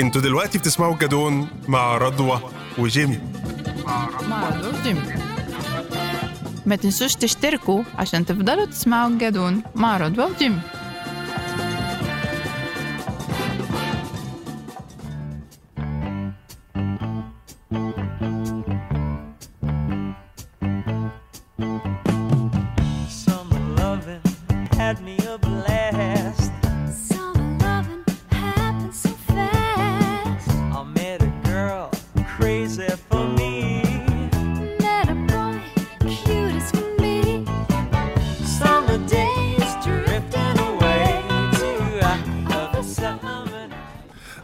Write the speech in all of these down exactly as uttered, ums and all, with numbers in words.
انتوا دلوقتي بتسمعوا الجدون مع رضوى وجيمي. مع رضوى وجيمي ما تنسوش تشتركوا عشان تفضلوا تسمعوا الجدون مع رضوى وجيمي.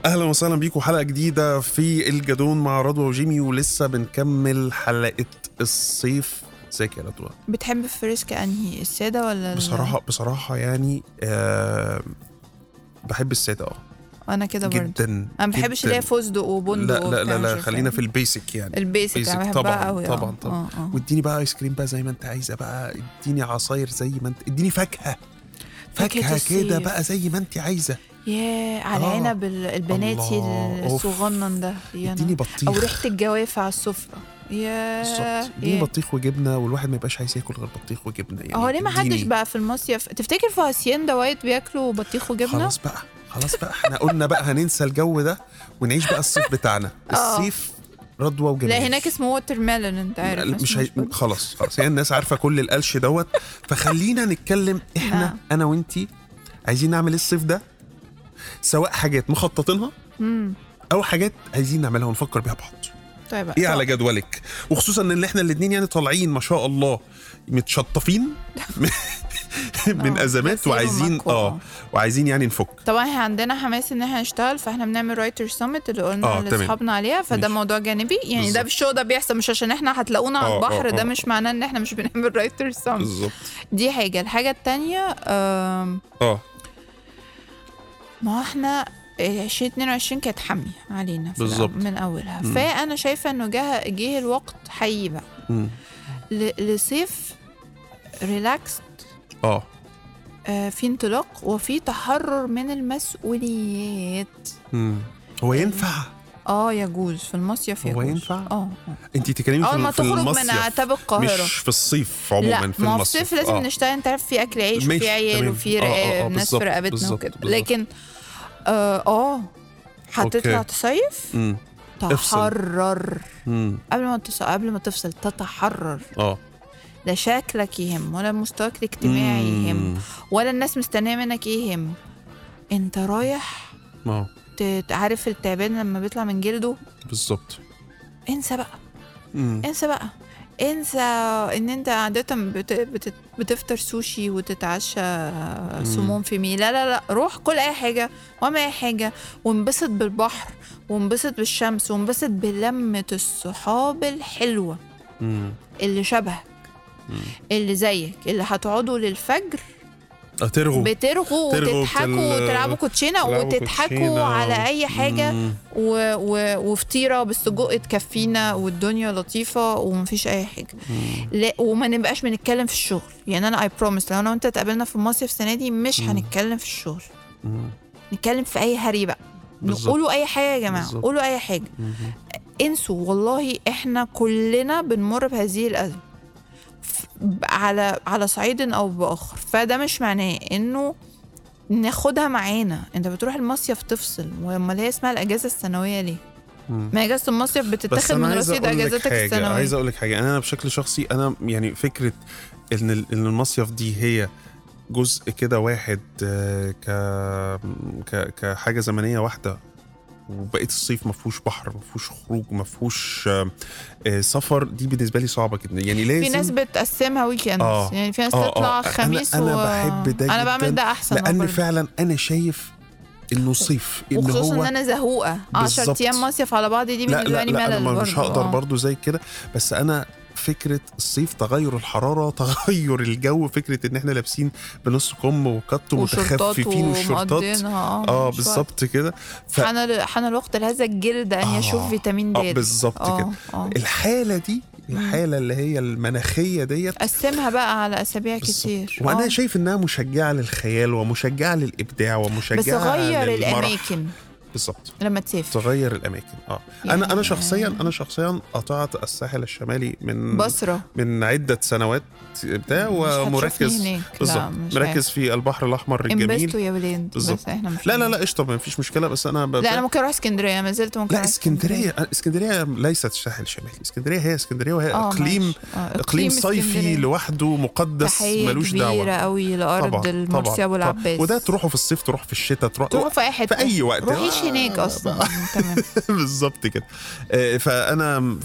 اهلا وسهلا بيكم حلقه جديده في الجدون مع رضوى وجيمي، ولسه بنكمل حلقه الصيف. ازيك يا رضوى؟ بتحب فريسكا انهي، الساده ولا بصراحه بصراحه يعني آه بحب الساده. اه انا كده برضه جدا، انا بحبش اللي هي فستق وبندق. لا لا لا, لا خلينا في البيسك، يعني البيسك انا بحبها قوي. طبعا طبعا آه آه. واديني بقى ايس كريم بقى زي ما انت عايزه، بقى اديني عصاير زي ما انت، اديني فاكهه فاكهه كده بقى زي ما انت عايزه. ياه على عنب البناتي الصغنن ده، اديني بطيخ او ريحه الجوافه على السفره. ياه اديني بطيخ وجبنه، والواحد ما يبقاش عايز ياكل غير بطيخ وجبنه. يعني هو ليه ما حدش بقى في المصيف تفتكر في هاسيندا وايت بياكلوا بطيخ وجبنه؟ خلاص بقى خلاص بقى احنا قلنا بقى هننسى الجو ده ونعيش بقى الصيف بتاعنا. الصيف رضوى وجميل. لا هناك اسمه ووتر ميلون، انت عارف مش, مش هي... خلاص خلاص يعني الناس عارفه كل القلش دوت. فخلينا نتكلم احنا نا. انا وانتي عايزين نعمل الصيف ده، سواء حاجات مخططينها او حاجات عايزين نعملها ونفكر بيها بعض. طيب ايه على جدولك؟ وخصوصا ان احنا الاثنين يعني طالعين ما شاء الله متشطفين من ازمات، وعايزين اه وعايزين يعني نفك. طبعا احنا عندنا حماس ان احنا نشتغل، فاحنا بنعمل رايتر ساميت اللي قلنا لاصحابنا عليها، فده موضوع جانبي يعني بالزبط. ده بالشو ده بيحصل مش عشان احنا هتلاقونا على البحر، أوه أوه. ده مش معناه ان احنا مش بنعمل رايتر ساميت، دي حاجه. الحاجه الثانيه اه ما احنا ألفين واثنين وعشرين كانت حمية علينا من أولها، فأنا شايفة أنه جه, جه الوقت حي بقى لصيف ريلاكس، آه. آه في انطلاق وفي تحرر من المسؤوليات. مم. هو ينفع؟ آه يجوز في المصيف يجوز. هو ينفع؟ آه أنت تكلمين في المصيف، أول ما تخرج من عتاب القاهرة مش في الصيف عموما. لا في المصيف لازم آه. نشتغل، أنت عارف في أكل عيش وفي عيال وفي ناس في رقبتنا وكده، لكن اه اه هتطلع تصيف مم. تحرر مم. قبل ما تص... قبل ما تفصل تتحرر. اه لا شكلك يهم ولا مستواك الاجتماعي يهم ولا الناس مستنيه منك يهم، انت رايح اه عارف التعبان لما بيطلع من جلده بالظبط. انسى بقى مم. انسى بقى انسى ان انت عاده بت... بت... بتفطر سوشي وتتعشى سموم في مي. لا لا لا روح كل اي حاجه وما اي حاجه، وانبسط بالبحر وانبسط بالشمس وانبسط بلمه الصحاب الحلوه مم. اللي شبهك مم. اللي زيك، اللي هتقعدوا للفجر ترغوا بترغوا وتضحكوا بتل... وتلعبوا كوتشينه وتضحكوا على اي حاجه و... و... وفطيره بالسجق تكفينا والدنيا لطيفه ومفيش اي حاجه. لا وما نبقاش بنتكلم في الشغل، يعني انا اي بروميس لو انا وانت اتقابلنا في المصيف السنه دي مش هنتكلم في الشغل، نتكلم في اي هري بقى، نقولوا اي حاجه يا جماعه، قولوا اي حاجه مم. انسوا والله احنا كلنا بنمر بهذه الازمه على على صعيد او باخر، فده مش معناه انه ناخدها معانا. انت بتروح المصيف تفصل، وما ليه اسمها الاجازه السنويه ليه؟ ما اجازه المصيف بتتاخد من رصيد اجازتك السنويه. عايز اقول لك حاجه، انا بشكل شخصي انا يعني فكره ان ان المصيف دي هي جزء كده واحد ك كحاجه زمنيه واحده، وبقيت الصيف مفهوش بحر مفهوش خروج مفهوش سفر، دي بالنسبه لي صعبه كده. يعني لازم في ناس بتقسمها ويكندز آه يعني في ناس آه تطلع آه خميس، انا, و... أنا بحب ده جدا، انا بعمل ده احسن، لان فعلا انا شايف انه صيف ان هو خصوصا ان انا زهوقه عشرة ايام مصيف على بعض، دي بالنسبه لي ملل برضه مش هقدر آه. برضه زي كده. بس انا فكره الصيف تغير الحراره تغير الجو، فكره ان احنا لابسين بنص كم وكت ومتخففين والشرطات اه بالظبط كده، فانا انا الوقت لهذا الجلد ان آه يشوف فيتامين د اه بالظبط آه كده آه. الحاله دي الحاله اللي هي المناخيه ديت قسمها بقى على اسابيع كتير، وانا آه. شايف انها مشجعه للخيال ومشجعه للابداع ومشجعه بس غير للمرح. الاماكن بالظبط لما تسافر تغير الاماكن. اه يعني انا انا شخصيا انا شخصيا قطعت الساحل الشمالي من بصرة من عده سنوات بتاع ومركز بالظبط مركز في البحر الاحمر الجميل يا ولاد. بس احنا مش لا لا لا قشطه مفيش مشكله. بس انا ببقى... لا انا ممكن اروح اسكندريه ما زلت ممكن. لا اسكندريه اسكندريه ليست ساحل شمالي. اسكندريه هي اسكندريه وهي آه اقليم آه اقليم صيفي لوحده مقدس ملوش دعوه كبيره قوي لارض المرسى والعباس. وده تروحوا في الصيف تروح في الشتاء تروح تروح في اي حته في اي وقت روحيش هناك اصلا تمام بالظبط كده. فانا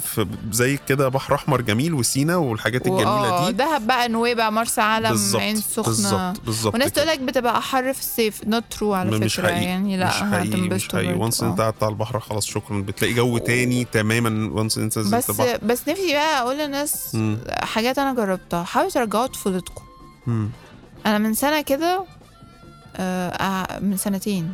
زي كده بحر احمر جميل وسينا والحاجات الجميله دي دهب بقى نويبع مرسى علم عين سخنه. وناس تقول لك بتبقى حر في الصيف نطرو على فكره يعني لا هتنبسط وانس انت قاعد على البحر خلاص شكرا بتلاقي جو تاني تماما وانس انت بس البحر. بس نفسي بقى اقول للناس حاجات انا جربتها حاولوا ترجعوا طفولتكم. انا من سنه كده آه من سنتين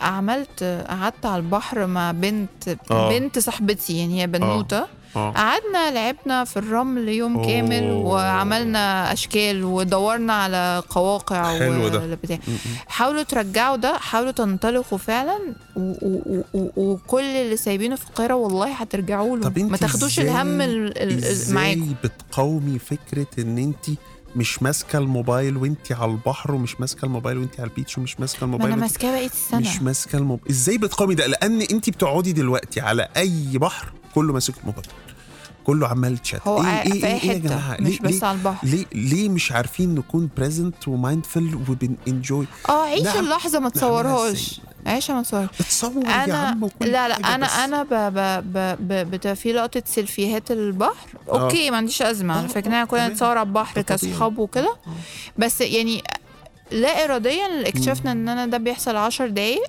عملت قعدت على البحر مع بنت أوه. بنت صاحبتي يعني هي بنوته قعدنا لعبنا في الرمل يوم أوه. كامل وعملنا اشكال ودورنا على قواقع وبتاع. حاولوا ترجعوا ده حاولوا تنطلقوا فعلا وكل اللي سايبينه في القاهره والله هترجعوا له ما تاخدوش الهم معاكم. ازاي بتقاومي فكره ان انت مش ماسكه الموبايل وانتي على البحر ومش ماسكه الموبايل وانتي على البيتش ومش ماسكه الموبايل؟ انا ماسكاه بقيت السنه مش ماسكه الموبايل. ازاي بتقاومي ده؟ لان انتي بتقعدي دلوقتي على اي بحر كله ماسك الموبايل كله عمال تشات ايه ايه ايه يا جماعه مش ليه بس على البحر ليه ليه مش عارفين نكون بريزنت ومايندفل وبننجوي اه عيش نعم. اللحظه ما تصورهاش عيشه ما تصورهاش تصور يا عم وكل لا لا انا بس. انا بتفي لقطه سيلفيهات البحر اوكي أوه. ما عنديش ازمه على فكره انا كنا نتصور على البحر كاصحاب وكده بس يعني لا اراديا اكتشفنا ان انا ده بيحصل عشر دقايق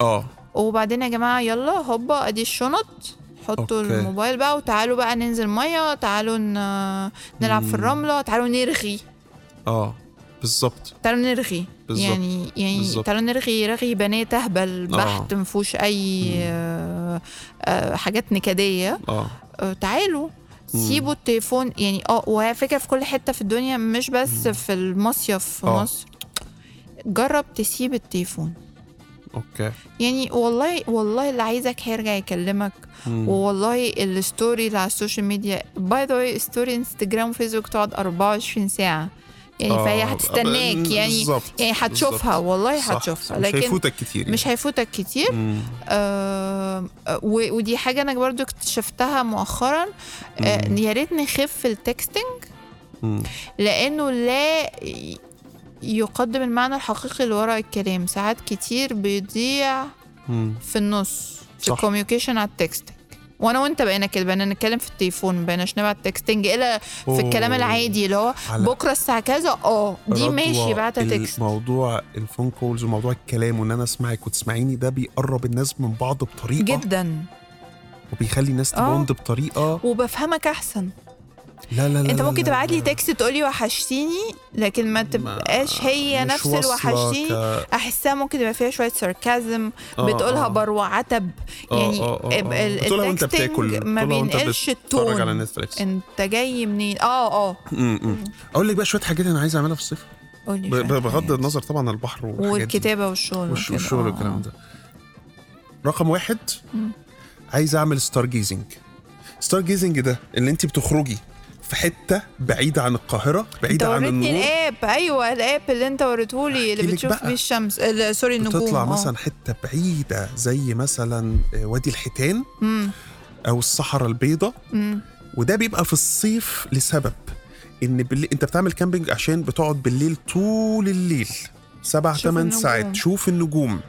اه وبعدين يا جماعه يلا هوبا ادي الشنط حطوا أوكي. الموبايل بقى وتعالوا بقى ننزل ميه تعالوا نلعب مم. في الرمله تعالوا نرغي اه بالظبط تعالوا نرغي بالزبط. يعني يعني بالزبط. تعالوا نرغي رغي بنات اهبل بحت ما فيهوش اي آه آه حاجات نكديه آه. آه تعالوا سيبوا التليفون يعني اه وهي فكره في كل حته في الدنيا مش بس مم. في المصيف في آه. مصر جرب تسيب التليفون اوكي يعني والله والله اللي عايزك هيرجع يكلمك مم. والله الستوري اللي على السوشيال ميديا باي ذا واي ستوري انستغرام وفيسبوك تقعد أربعة وعشرين ساعه يعني آه. فهي هتستناك يعني يعني هتشوفها والله هتشوفها لكن مش هيفوتك كتير مش هيفوتك كتير آه ودي حاجه انا برضو اكتشفتها مؤخرا آه يا ريت نخف التكستنج لانه لا يقدم المعنى الحقيقي اللي وراء الكلام. ساعات كتير بيضيع مم. في النص في الكوميونيكيشن على التكستنج وانا وانت بقينا كده بقينا نتكلم في التليفون بقينا نبعت تكستنج الا في الكلام العادي اللي هو بكره الساعه كذا اه دي ماشي بعتها تكست. موضوع الفون كولز وموضوع الكلام وان انا اسمعك وتسمعيني ده بيقرب الناس من بعض بطريقه جدا وبيخلي الناس تبوند بطريقه وبفهمك احسن. لا لا لا انت ممكن تبعت لي تكست تقولي وحشتيني لكن ما تبقاش هي نفس الوحشتيني ك... احسها ممكن يبقى فيها شويه ساركازم بتقولها بروع عتب يعني التكستنج ما بينقلش التون انت جاي منين اه اه اقول لك بقى شويه حاجات انا عايز اعملها في الصيف بغض النظر طبعا عن البحر والكتابه والشغل والشغل والكلام ده. رقم واحد عايز اعمل ستار جيزنج. ستار جيزنج ده اللي انت بتخرجي في حته بعيده عن القاهره بعيده عن النور. الاب ايوه الاب اللي انت وريتهولي اللي بتشوف بيه الشمس سوري النجوم بتطلع مثلا حته بعيده زي مثلا وادي الحيتان مم. او الصحراء البيضاء وده بيبقى في الصيف لسبب ان بالليل انت بتعمل كامبينج عشان بتقعد بالليل طول الليل سبع ثمان ساعات تشوف النجوم.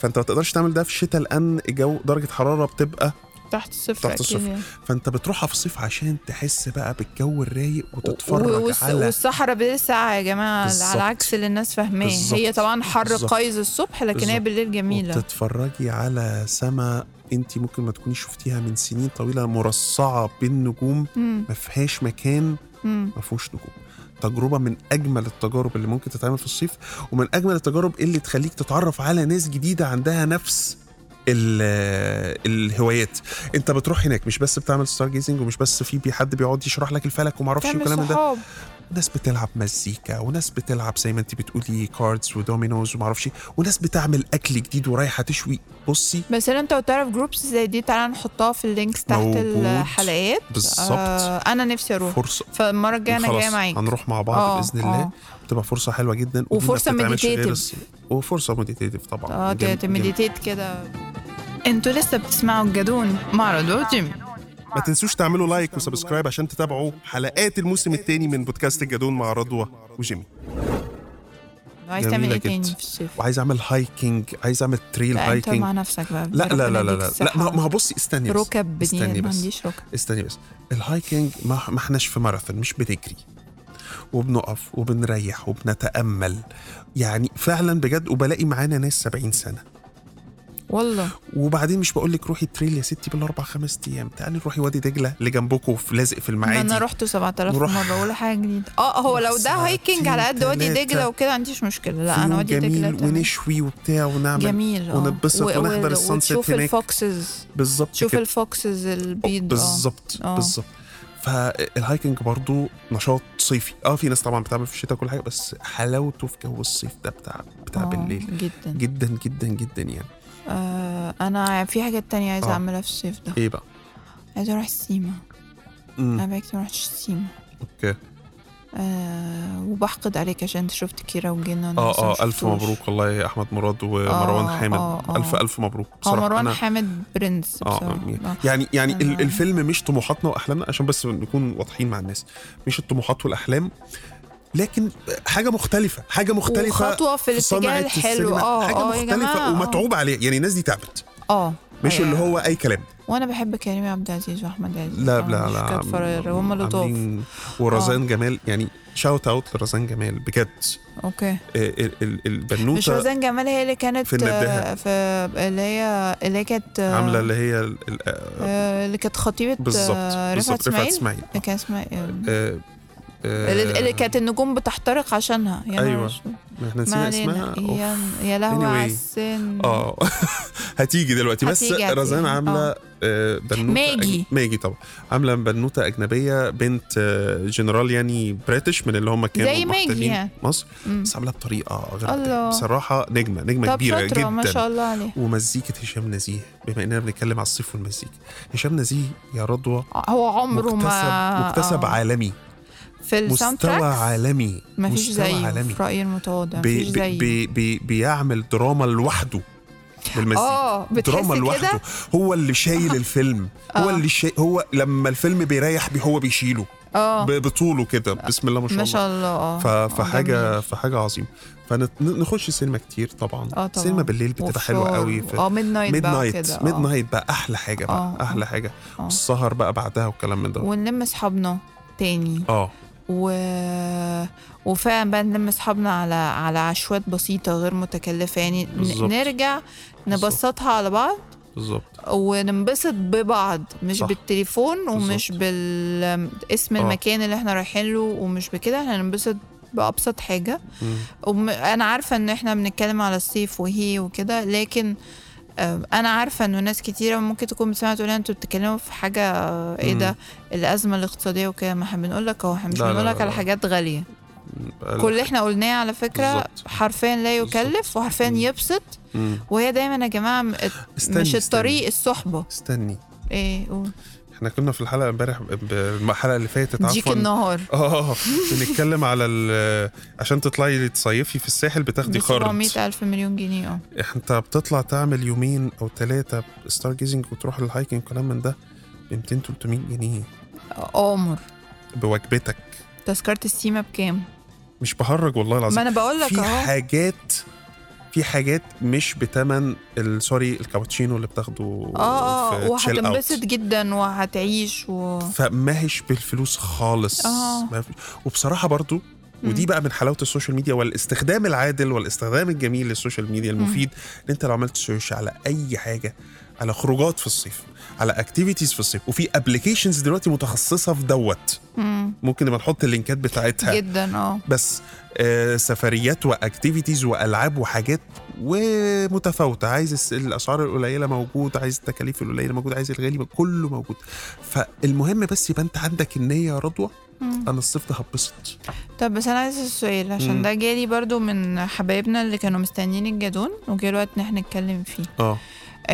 فانت ما تقدرش تعمل ده في الشتاء لان الجو درجه حراره بتبقى تحت الصفر تحت الصفر. فانت بتروحها في الصيف عشان تحس بقى بالجو الرايق وتتفرج وص... على والصحراء بالليل ساعه يا جماعه بالزبط. على عكس اللي الناس فاهماه هي طبعا حر بالزبط. قيز الصبح لكن هي بالليل جميله وتتفرجي على سماء انت ممكن ما تكونيش شفتيها من سنين طويله مرصعه بالنجوم ما فيهاش مكان ما فيهوش نجوم. تجربه من اجمل التجارب اللي ممكن تتعمل في الصيف ومن اجمل التجارب اللي تخليك تتعرف على ناس جديده عندها نفس الهوايات. انت بتروح هناك مش بس بتعمل ستار جيزنج ومش بس في حد بيقعد يشرح لك الفلك وما اعرفش الكلام ده ناس بتلعب مزيكا، وناس بتلعب زي ما انت بتقولي كاردز ودومينوز ومعرفش، وناس بتعمل اكل جديد ورايحه تشوي. بصي مثلا انت وتعرف جروبس زي دي تعالى نحطها في اللينكس تحت الحلقات بالظبط. آه انا نفسي اروح فرصه، فالمره الجايه انا جايه معاك هنروح مع بعض آه باذن الله. آه بتبقى فرصه حلوه جدا، وفرصه مديتيتيف، وفرصه مديتيتيف طبعا. اه تمديتيت كده. انتوا لسه بتسمعوا الجدون مع رضوى وجيمي، ما تنسوش تعملوا لايك وسبسكرايب عشان تتابعوا حلقات الموسم الثاني من بودكاست الجدون مع رضوى وجيمي. عايز تعمل ايه تاني في الشيف؟ وعايز اعمل هايكنج، عايز اعمل تريل هايكنج. انت مع نفسك بقى؟ لا لا لا لا لا، ما هبصي استني بس، ركب بنيه، ما عنديش ركب، استني بس. الهايكنج ما احناش في ماراثون، مش بتجري وبنقف وبنريح وبنتأمل يعني فعلا بجد. وبلاقي معانا ناس سبعين سنة والله. وبعدين مش بقولك روحي تريل يا ستي بالاربع خمس ايام، تعالي روحي وادي دجله اللي جنبكم في لازق في المعادي. انا رحت سبعة آلاف مره ولا حاجه جديده. اه هو لو ده هايكنج على قد وادي دجله وكده عنديش مشكله. لا انا وادي دجله ونشوي وبتاع ونعمل جميل ونتبسط ونحضر السانسيت هناك، شوف الفوكسز بالظبط، شوف الفوكسز البيض بالظبط بالظبط. فالهايكنج برضو نشاط صيفي. اه في ناس طبعا بتعمل في الشتاء كل حاجه، بس حلاوته في جو الصيف ده بتاع بتاع بالليل جدا جدا جدا جدا يعني. آه انا في حاجه تانية عايزه آه. اعملها في الصيف ده. ايه بقى؟ عايزه اروح السيما. امم انا بقيت ما رحتش السيما. اوكي. آه وبحقد عليك عشان انت شفت كيرة وجنة. اه اه الف مبروك والله يا احمد مراد ومروان آه حامد. آه آه. الف الف مبروك بصراحه. مروان حامد برنس بصراحه. آه آه. يعني يعني الفيلم مش طموحاتنا واحلامنا، عشان بس نكون واضحين مع الناس، مش الطموحات والاحلام، لكن حاجه مختلفه، حاجه مختلفه وخطوه في الاتجاه الحلو. اه حاجه أوه مختلفه ومتعوب عليها يعني. الناس دي تعبت اه مش أيه. اللي هو اي كلام. وانا بحب كريم عبد العزيز واحمد عزيز، لا لا لا كفر هم لطاف، ورزان جمال يعني. شاوت اوت لرزان جمال بجد. اوكي البنوته مش رزان جمال هي اللي كانت في اللي هي اللي كانت عامله اللي هي اللي كانت خطيبه رفعت اسماعيل، كان اسمها اللي كانت النجوم بتحترق عشانها يعني. ايوه احنا نسينا اسمها يا يا لهوي على السن. اه هتيجي دلوقتي بس رزان عامله بنوته ماجي ماجي طبعا، عامله بنوته اجنبيه بنت جنرال يعني بريتش من اللي هم كانوا محتلين مصر، بس عامله بطريقه غير بصراحه. نجمه نجمه كبيره جدا ما شاء الله عليه. ومزيكه هشام نزيه، بما اننا بنتكلم على الصيف والمزيكا، هشام نزيه يا رضوى هو عمره ما مكتسب عالمي في الساوندتراك، مستوى عالمي، مفيش زيه في رأيي المتواضع. مفيش زيه بي بي بيعمل دراما لوحده بالمزيكا، دراما لوحده، هو اللي شايل الفيلم. آه. هو اللي شايل، هو لما الفيلم بيريح بي هو بيشيله آه. بطوله كده بسم الله ما شاء الله ما شاء الله. فحاجه فحاجه عظيمه. فنخش سينما كتير طبعا. آه طبعا سينما بالليل بتبقى حلوه قوي. اه ميد نايت ميد نايت ميد نايت بقى احلى حاجه بقى آه. احلى حاجه آه. والسهر بقى بعدها والكلام من ده، ونلم اصحابنا تاني اه و... وفعلا بقى نلم اصحابنا على على عشوات بسيطه غير متكلفه يعني. بالزبط. نرجع نبسطها على بعض بالظبط، وننبسط ببعض، مش صح. بالتليفون ومش بالاسم بال... المكان اللي احنا رايحين له ومش بكده، احنا ننبسط بابسط حاجه. وم... انا عارفه ان احنا بنتكلم على الصيف وهي وكده، لكن انا عارفه انه ناس كتيره ممكن تكون بتسمع تقول انتوا بتتكلموا في حاجه ايه ده الازمه الاقتصاديه وكده. ما احنا بنقول لك اهو، احنا مش بنقول لك على حاجات غاليه. كل اللي احنا قلناه على فكره حرفيا لا يكلف وحرفيا يبسط. مم. وهي دايما يا جماعه استني مش الطريق الصحبه. استني ايه قول. احنا كنا في الحلقه امبارح الحلقه اللي فاتت عفوا ديك النهار اه بنتكلم على عشان تطلعي تصيفي في الساحل بتاخدي قرض سبعمية ألف مليون جنيه. اه انت بتطلع تعمل يومين او ثلاثه ستار جيزنج وتروح للهايكنج كلام من ده ب مئتين تلتمية جنيه عمر بوجبتك. تذكره السيما بكام؟ مش بهرج والله العظيم، ما انا بقول لك اهو، في حاجات في حاجات مش بتمن سوري الكابتشينو اللي بتاخده. اه وهتنبسط جدا وهتعيش و... فماهش بالفلوس خالص. آه. وبصراحة برضو ودي بقى من حلاوة السوشيال ميديا والاستخدام العادل والاستخدام الجميل للسوشيال ميديا المفيد، ان انت لو عملت سيرش على اي حاجة، على خروجات في الصيف، على اكتيفيتيز في الصيف، وفي ابلكيشنز دلوقتي متخصصة في دوت، ممكن نبقى نحط اللينكات بتاعتها جدا. اه بس آه سفريات واكتيفيتيز والعاب وحاجات ومتفاوتة، عايز الاسعار القليلة موجود، عايز التكاليف القليلة موجود، عايز الغالي كله موجود. فالمهم بس يبقى انت عندك النية يا رضوى مم. انا الصيف ده هبسط. طب بس انا عايز السؤال عشان مم. ده جالي برضو من حبايبنا اللي كانوا مستنيين الجدون وجاء الوقت ان احنا نتكلم فيه. اه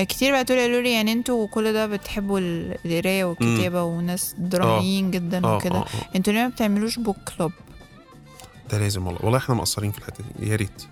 كتير بقى تقول لي يعني انتوا وكل ده بتحبوا القرايه والكتابه وناس دراميين جدا وكده، انتوا ليه ما بتعملوش بوك كلوب؟ ده لازم والله، والله احنا مقصرين في الحته دي. يا ريت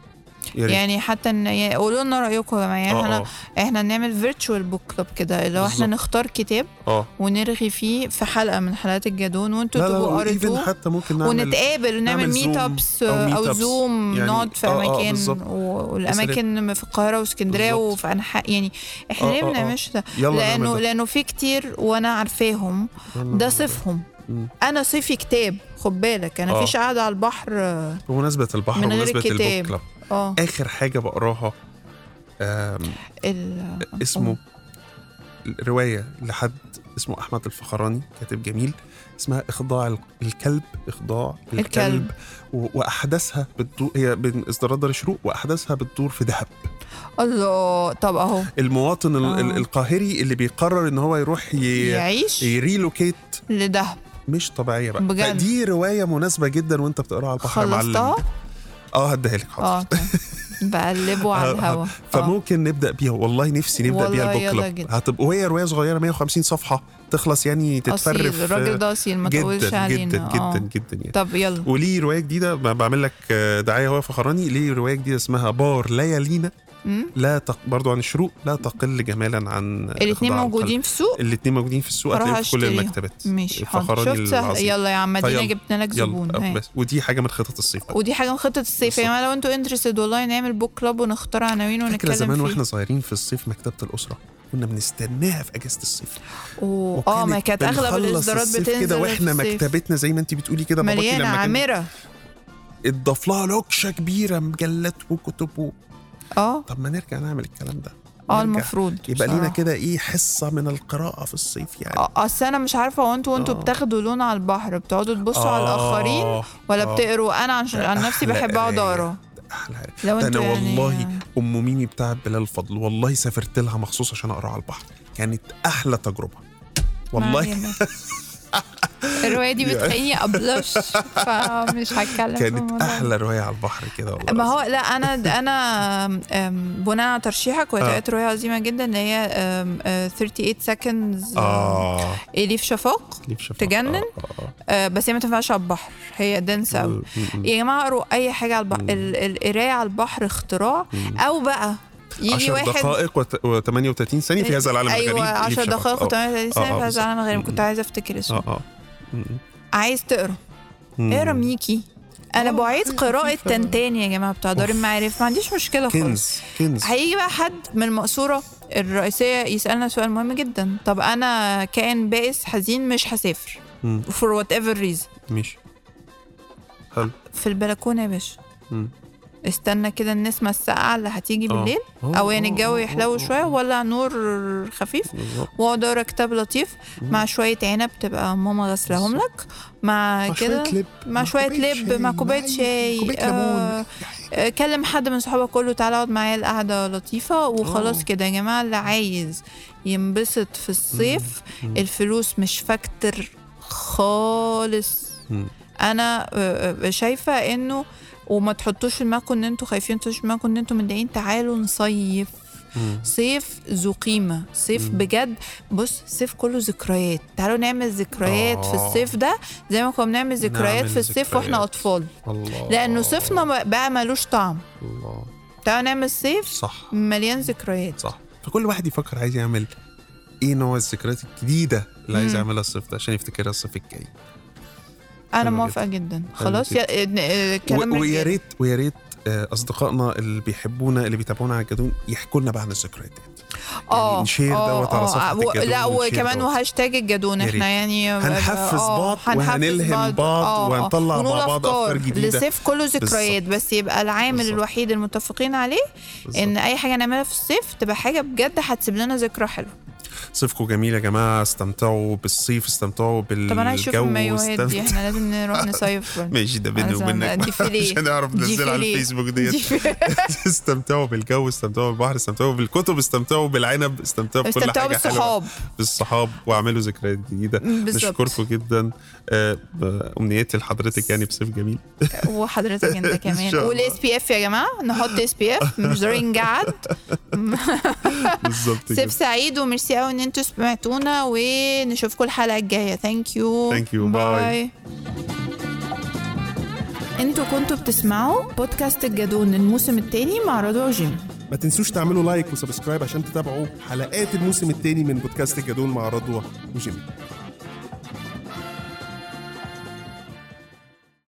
يعني حتى يعني قولوا لنا رايكم يا جماعه. احنا أوه. احنا نعمل فيرتشوال بوك كلوب كده، اللي هو احنا نختار كتاب أوه. ونرغي فيه في حلقه من حلقات الجدون وانتوا تبقوا قريتوه، ونتقابل ونعمل ميت ابس او زوم، نقعد في اماكن والاماكن في القاهره واسكندريه وفي انحاء. يعني احنا ليه ما بنعملش ده؟ لانه لانه في كتير وانا عارفاهم ده صفهم. انا صيفي كتاب، خد بالك انا مفيش قاعده على البحر بمناسبه البحر ومناسبه البوك كلوب. أوه. آخر حاجة بقراها اسمه رواية لحد اسمه أحمد الفخراني، كاتب جميل، اسمها إخضاع الكلب. إخضاع الكلب, الكلب. وأحداثها بتدور، هي بين إصدارات دار الشروق، وأحداثها بتدور في دهب. الله. طب أهو المواطن أوه. القاهري اللي بيقرر إن هو يروح ي... يعيش يريلوكيت لدهب، مش طبيعية بقى. دي رواية مناسبة جدا وانت بتقرأها على البحر. خلصتها؟ اه هديها لك حاضر. بقلبه على الهوا. فممكن نبدا بيها، والله نفسي نبدا بيها البوك كلوب. هتبقى وهي روايه صغيره مية وخمسين صفحه، تخلص يعني تتفرف. الراجل ده اصيل ما تقولش علينا جدا جدا جدا يعني. طب يلا، وليه روايه جديده بعمل لك دعايه هو فخراني، ليه روايه جديده اسمها بار ليالينا، لا تق... برضو عن الشروق، لا تقل جمالا عن. الاثنين موجودين في السوق، الاثنين موجودين في السوق، هتلاقيهم في كل المكتبات. ماشي شفتها. يلا يا عم ادينا جبنا لك زبون. ودي حاجه من خطط الصيف بقى. ودي حاجه من خطط الصيف يا جماعه. لو انتوا انترستد والله نعمل بوك كلوب ونختار عناوين ونتكلم فيها. زمان واحنا صغيرين في الصيف مكتبه الاسره كنا بنستناها في اجازه الصيف. اه ما كانت اغلب الاصدارات بتنزل كده، واحنا مكتبتنا زي ما انت بتقولي كده مليانه لما عامره، اضاف لها لوكشه كبيره مجلات وكتب. اه طب ما نرجع نعمل الكلام ده. اه المفروض يبقى لينا كده ايه، حصه من القراءه في الصيف يعني. اصل انا مش عارفه وانتوا وانتوا بتاخدوا لون على البحر، بتقعدوا تبصوا على الاخرين ولا بتقروا؟ انا عن, عن نفسي بحب اقعد اقرا. لو انت انا يعني والله ام ميمي بتاعه بلال فضل والله سافرت لها مخصوص عشان اقرا على البحر، كانت احلى تجربه والله. الرواية دي بتخليني أبلش، فمش هتكلم. كانت أحلى رواية على البحر كده. ما هو لا أنا أنا بناء على ترشيحك وتقيت رواية عظيمة جدا اللي هي ثيرتي ايت seconds إليف شفاق. تجنن. بس هي ما تنفعش على البحر، هي دنسة أوي يا جماعة. أقرأ أي حاجة على البحر. القراية على البحر اختراع، أو بقى يجي واحد عشر دقائق وثمانية وثلاثين ثانية في هذا العالم الغريب. أيوة عشر دقائق وثمانية وثلاثين ثانية في هذا العالم الغريب. كنت عايزة أفتكر اسمه. اه عايز تقرأ اقرأ ميكي. أنا بعيد قراءة تنتاني يا جماعة بتاع دارين معارف، ما عنديش مشكلة خالص. هيجي بقى حد من المقصورة الرئيسية يسألنا سؤال مهم جدا، طب أنا كائن بائس حزين مش هسافر for whatever reason. ماشي حلو، في البلكونة يا باشا استنى كده النسمة الساقعة اللي هتيجي بالليل، او يعني الجو يحلو شوية، ولا نور خفيف، واقعد اقرا كتاب لطيف مع شوية عنب تبقى ماما غسلهم لك، مع كده مع شوية لب، مع كوباية شاي. آه كلم حد من صحابك كله تعالى اقعد معايا، القعدة لطيفة وخلاص كده يا جماعة. اللي عايز ينبسط في الصيف، الفلوس مش فاكتور خالص. انا شايفة انه وما تحطوش الماكن ان انتوا خايفين، تحطوش الماكن ان انتوا متضايقين. تعالوا نصيف مم. صيف ذو قيمه، صيف مم. بجد. بص صيف كله ذكريات، تعالوا نعمل ذكريات آه. في الصيف ده زي ما كنا بنعمل ذكريات في الصيف ذكريات. واحنا اطفال الله. لانه صيفنا بقى مالوش طعم الله. تعالوا نعمل صيف صح. مليان ذكريات صح. فكل واحد يفكر عايز يعمل ايه، نوع الذكريات الجديده اللي عايز يعملها الصيف ده عشان يفتكرها الصيف الجاي. انا موافقه جدا خلاص. ويا ريت ويا ريت اصدقائنا اللي بيحبونا اللي بيتابعونا على الجدون يحكوا لنا بقى عن الذكريات يعني، نشير دوت على صفحه الجدون. لا وكمان وهاشتاج الجدون احنا يعني هنحفز بعض وهنلهم بعض وهنطلع مع بعض افكار جديده. الصيف كله ذكريات، بس يبقى العامل بالصبت. الوحيد المتفقين عليه بالصبت. ان اي حاجه نعملها في الصيف تبقى حاجه بجد هتسيب لنا ذكرى حلوه. صيفكم جميل يا جماعه, استمتعوا بالصيف, استمتعوا بالجو. طب انا هشوف مايو هادي, احنا لازم نروح نصيف. ماشي, ده بيني وبينك مش هنعرف ننزل على الفيسبوك ديت. استمتعوا بالجو, استمتعوا بالبحر, استمتعوا بالكتب, استمتعوا بالعنب, استمتعوا بكل حاجه, بالصحاب بالصحاب, واعملوا ذكريات جديده. بشكركم جدا, امنياتي لحضرتك يعني بصيف جميل, وحضرتك انت كمان. والاس بي اف يا جماعه, نحط اس بي اف, مش ضروري نقعد. بالظبط. سيف سعيد, وميرسي قوي ان انتوا سمعتونا, ونشوفكم الحلقه الجايه. ثانك يو, ثانك يو, باي. انتوا كنتوا بتسمعوا بودكاست الجدون الموسم الثاني مع رضوى وجيم. ما تنسوش تعملوا لايك وسبسكرايب عشان تتابعوا حلقات الموسم الثاني من بودكاست الجدون مع رضوى وجيم.